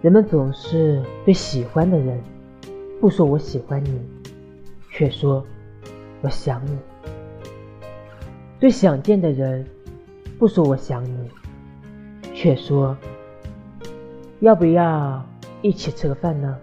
人们总是对喜欢的人不说我喜欢你，却说我想你；对想见的人不说我想你，却说要不要一起吃个饭呢？